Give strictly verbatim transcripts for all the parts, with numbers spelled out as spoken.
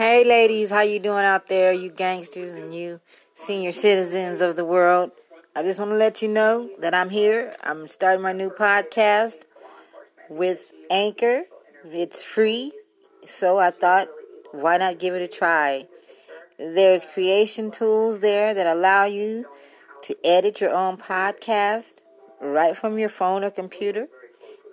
Hey ladies, how you doing out there, you gangsters and you senior citizens of the world? I just want to let you know that I'm here. I'm starting my new podcast with Anchor. It's free, so I thought, why not give it a try? There's creation tools there that allow you to edit your own podcast right from your phone or computer.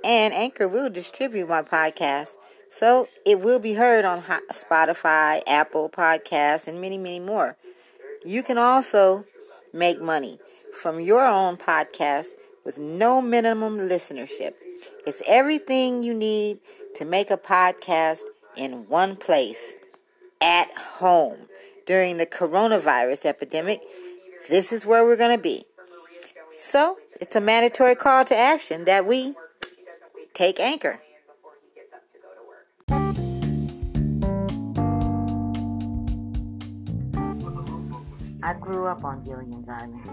And Anchor will distribute my podcast, so it will be heard on Spotify, Apple Podcasts, and many, many more. You can also make money from your own podcast with no minimum listenership. It's everything you need to make a podcast in one place, at home. During the coronavirus epidemic, this is where we're going to be. So it's a mandatory call to action that we take Anchor. I grew up on Gilligan's Island.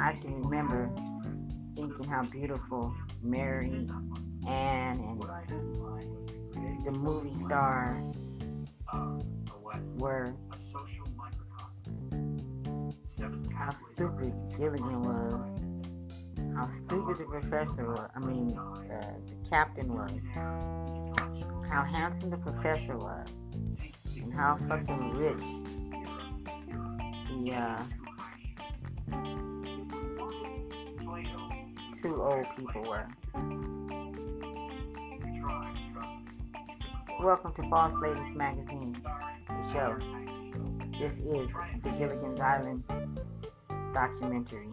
I can remember thinking how beautiful Mary, Anne, and the movie star were. How stupid Gilligan was. How stupid the professor was. I mean, uh, the captain was. How handsome the professor was. And how fucking rich the uh, two old people were. Welcome to Boss Ladies Magazine, the show. This is the Gilligan's Island documentary.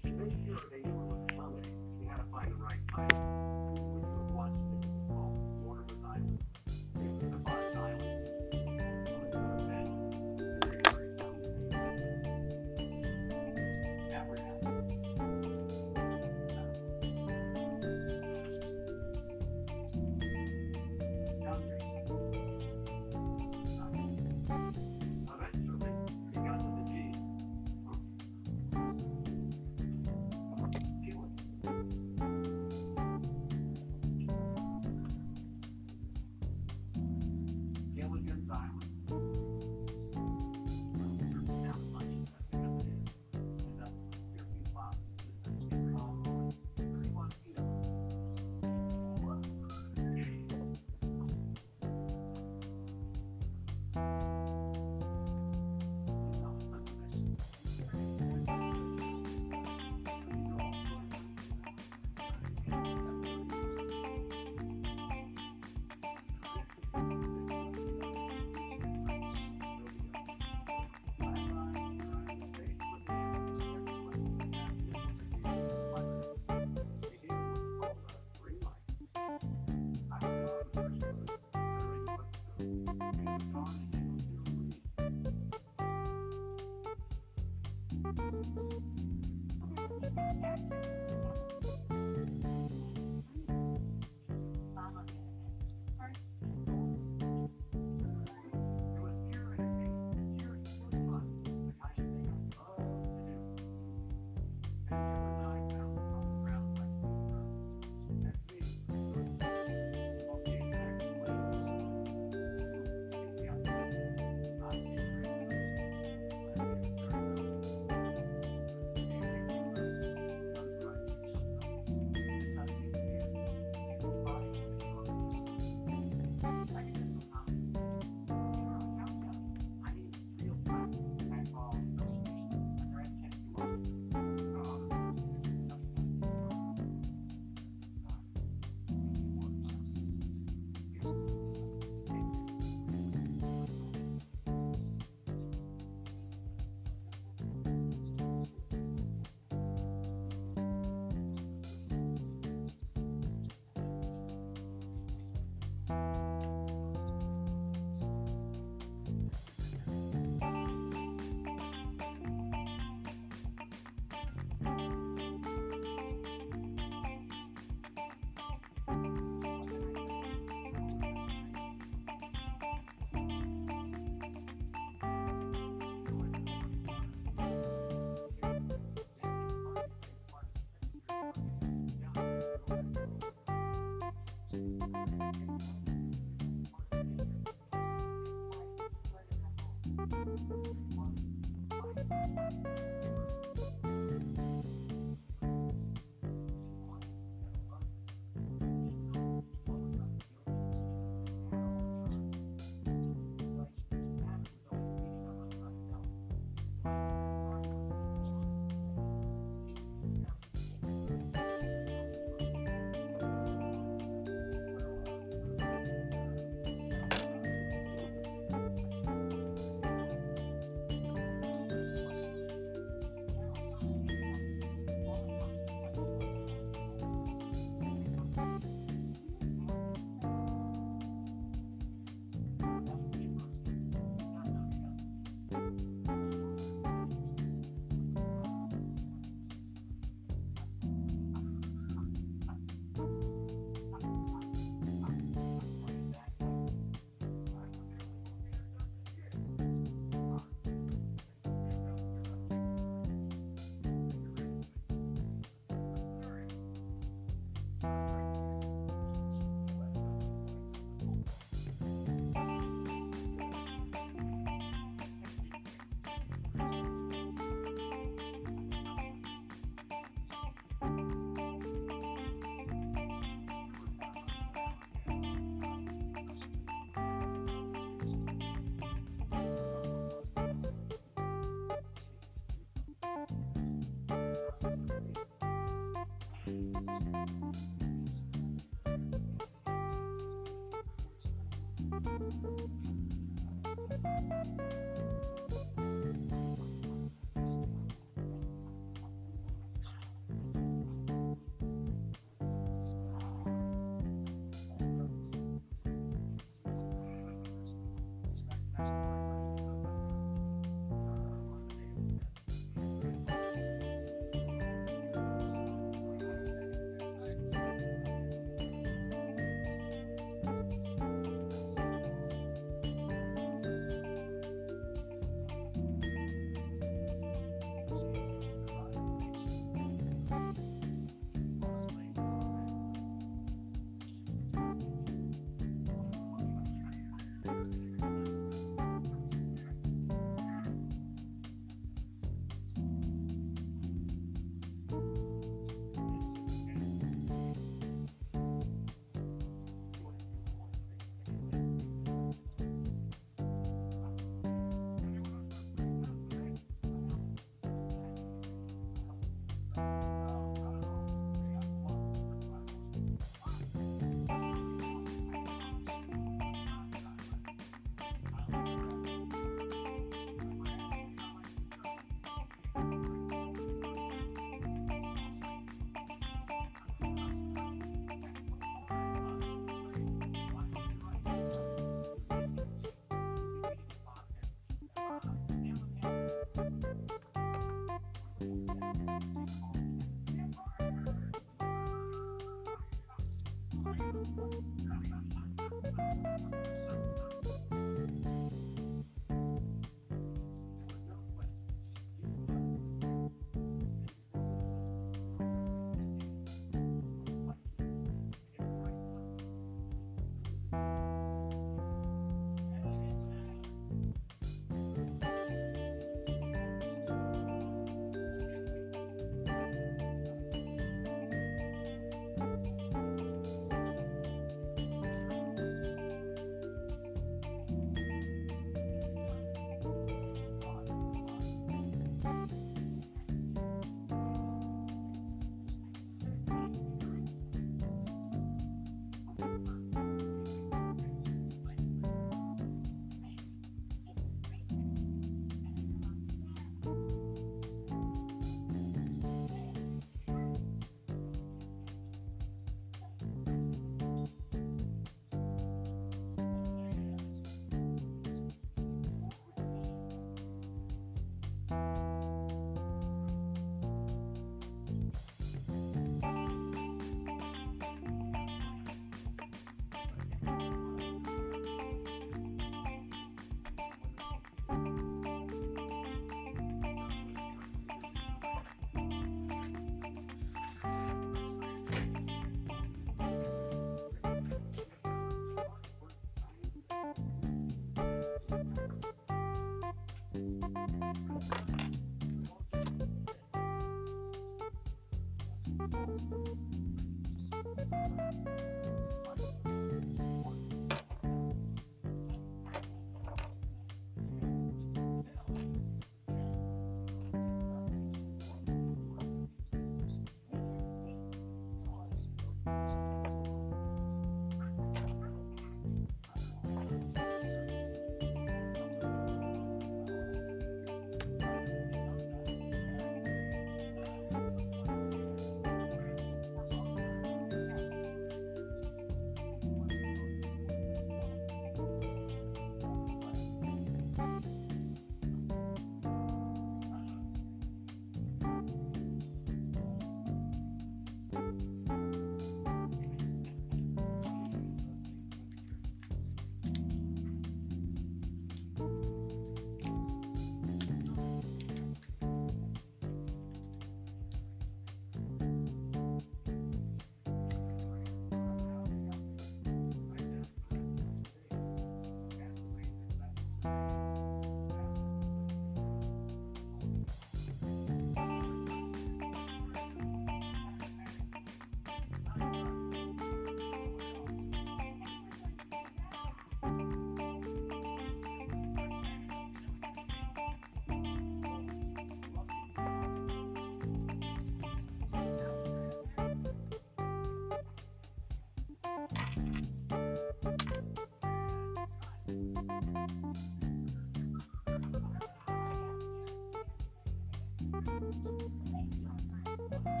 Bye.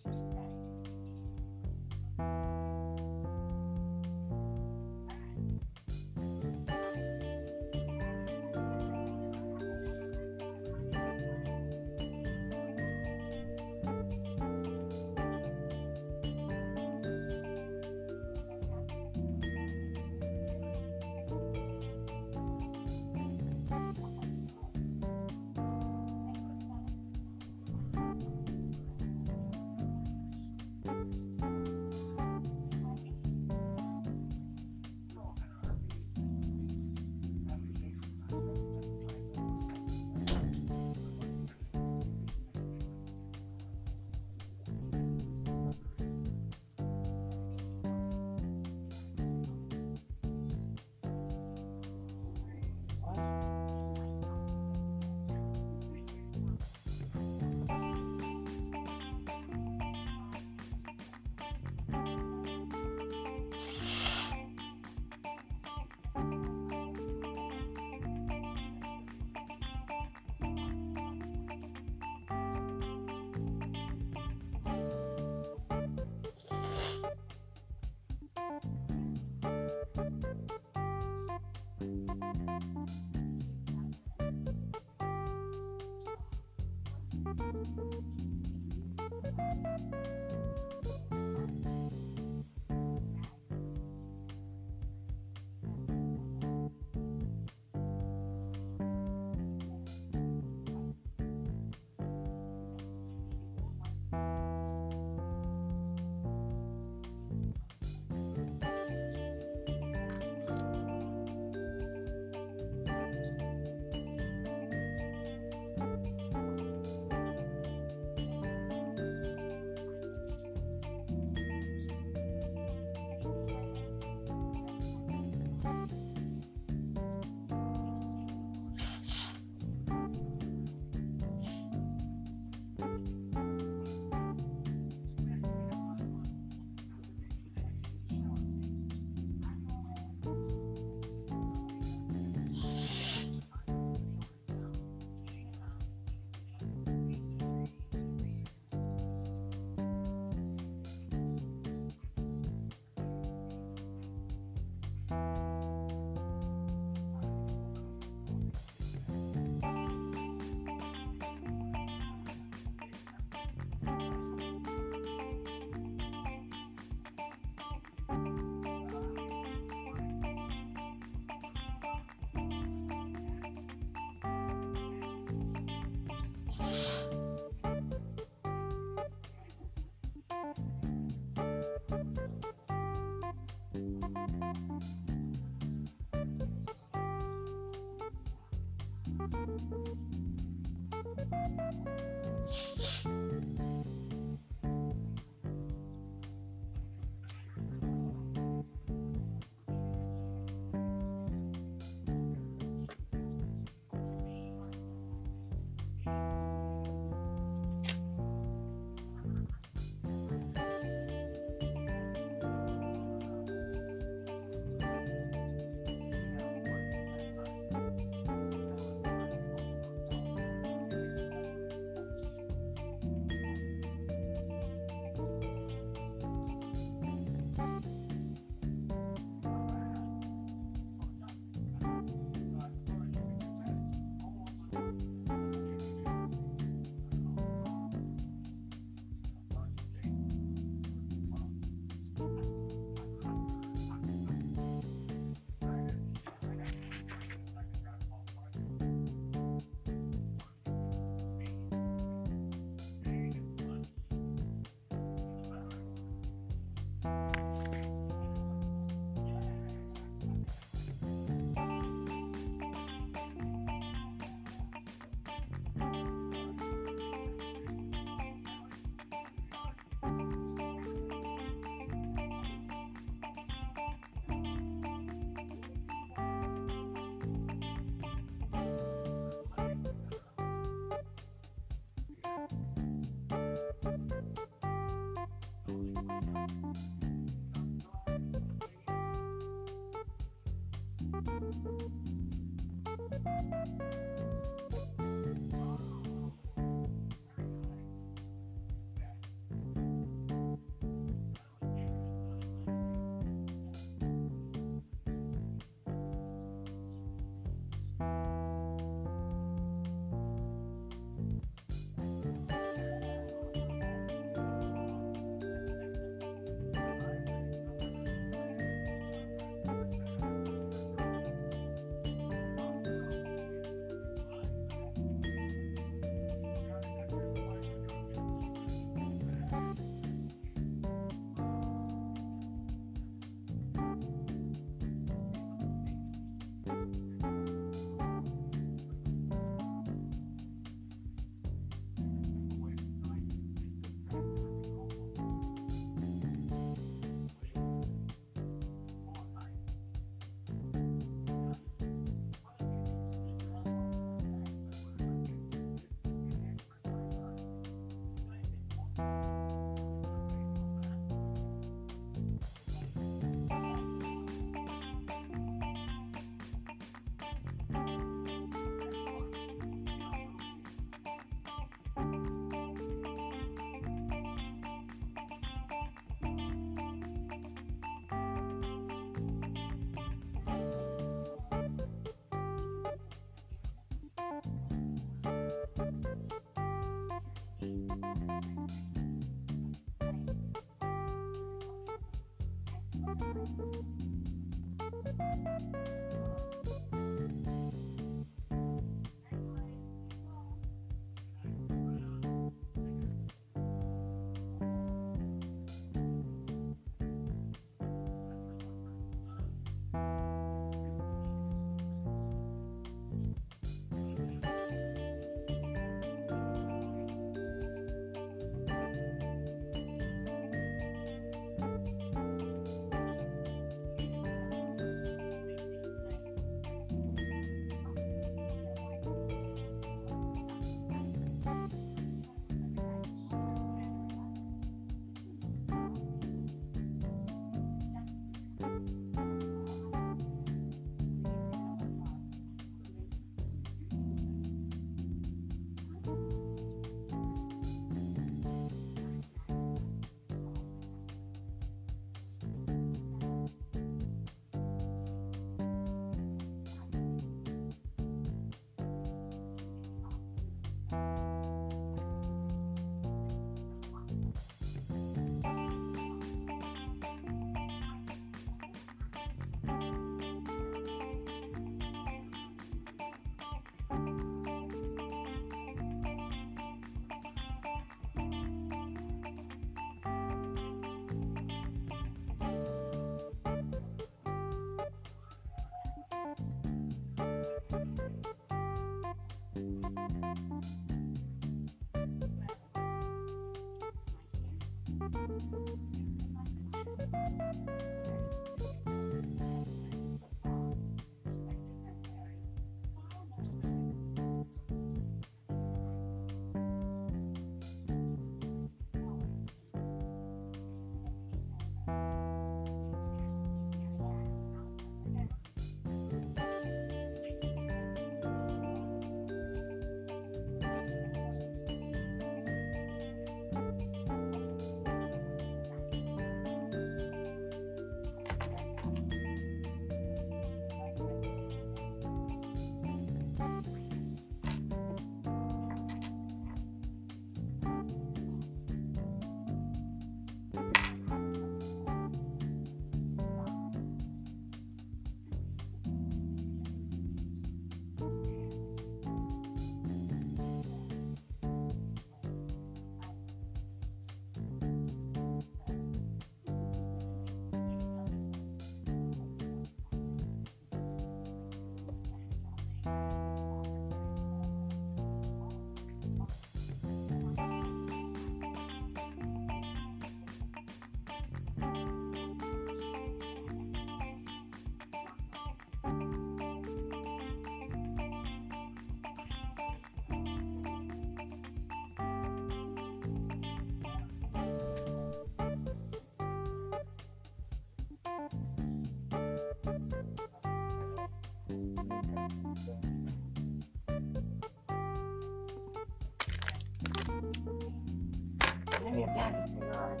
Maybe a pack of cigars.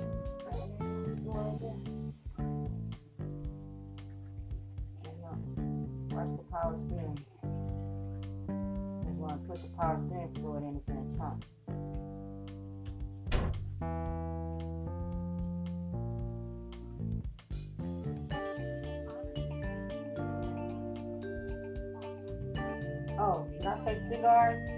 Watch the power steering. You want to put the power steering fluid in the same pump. Oh, did I say cigars?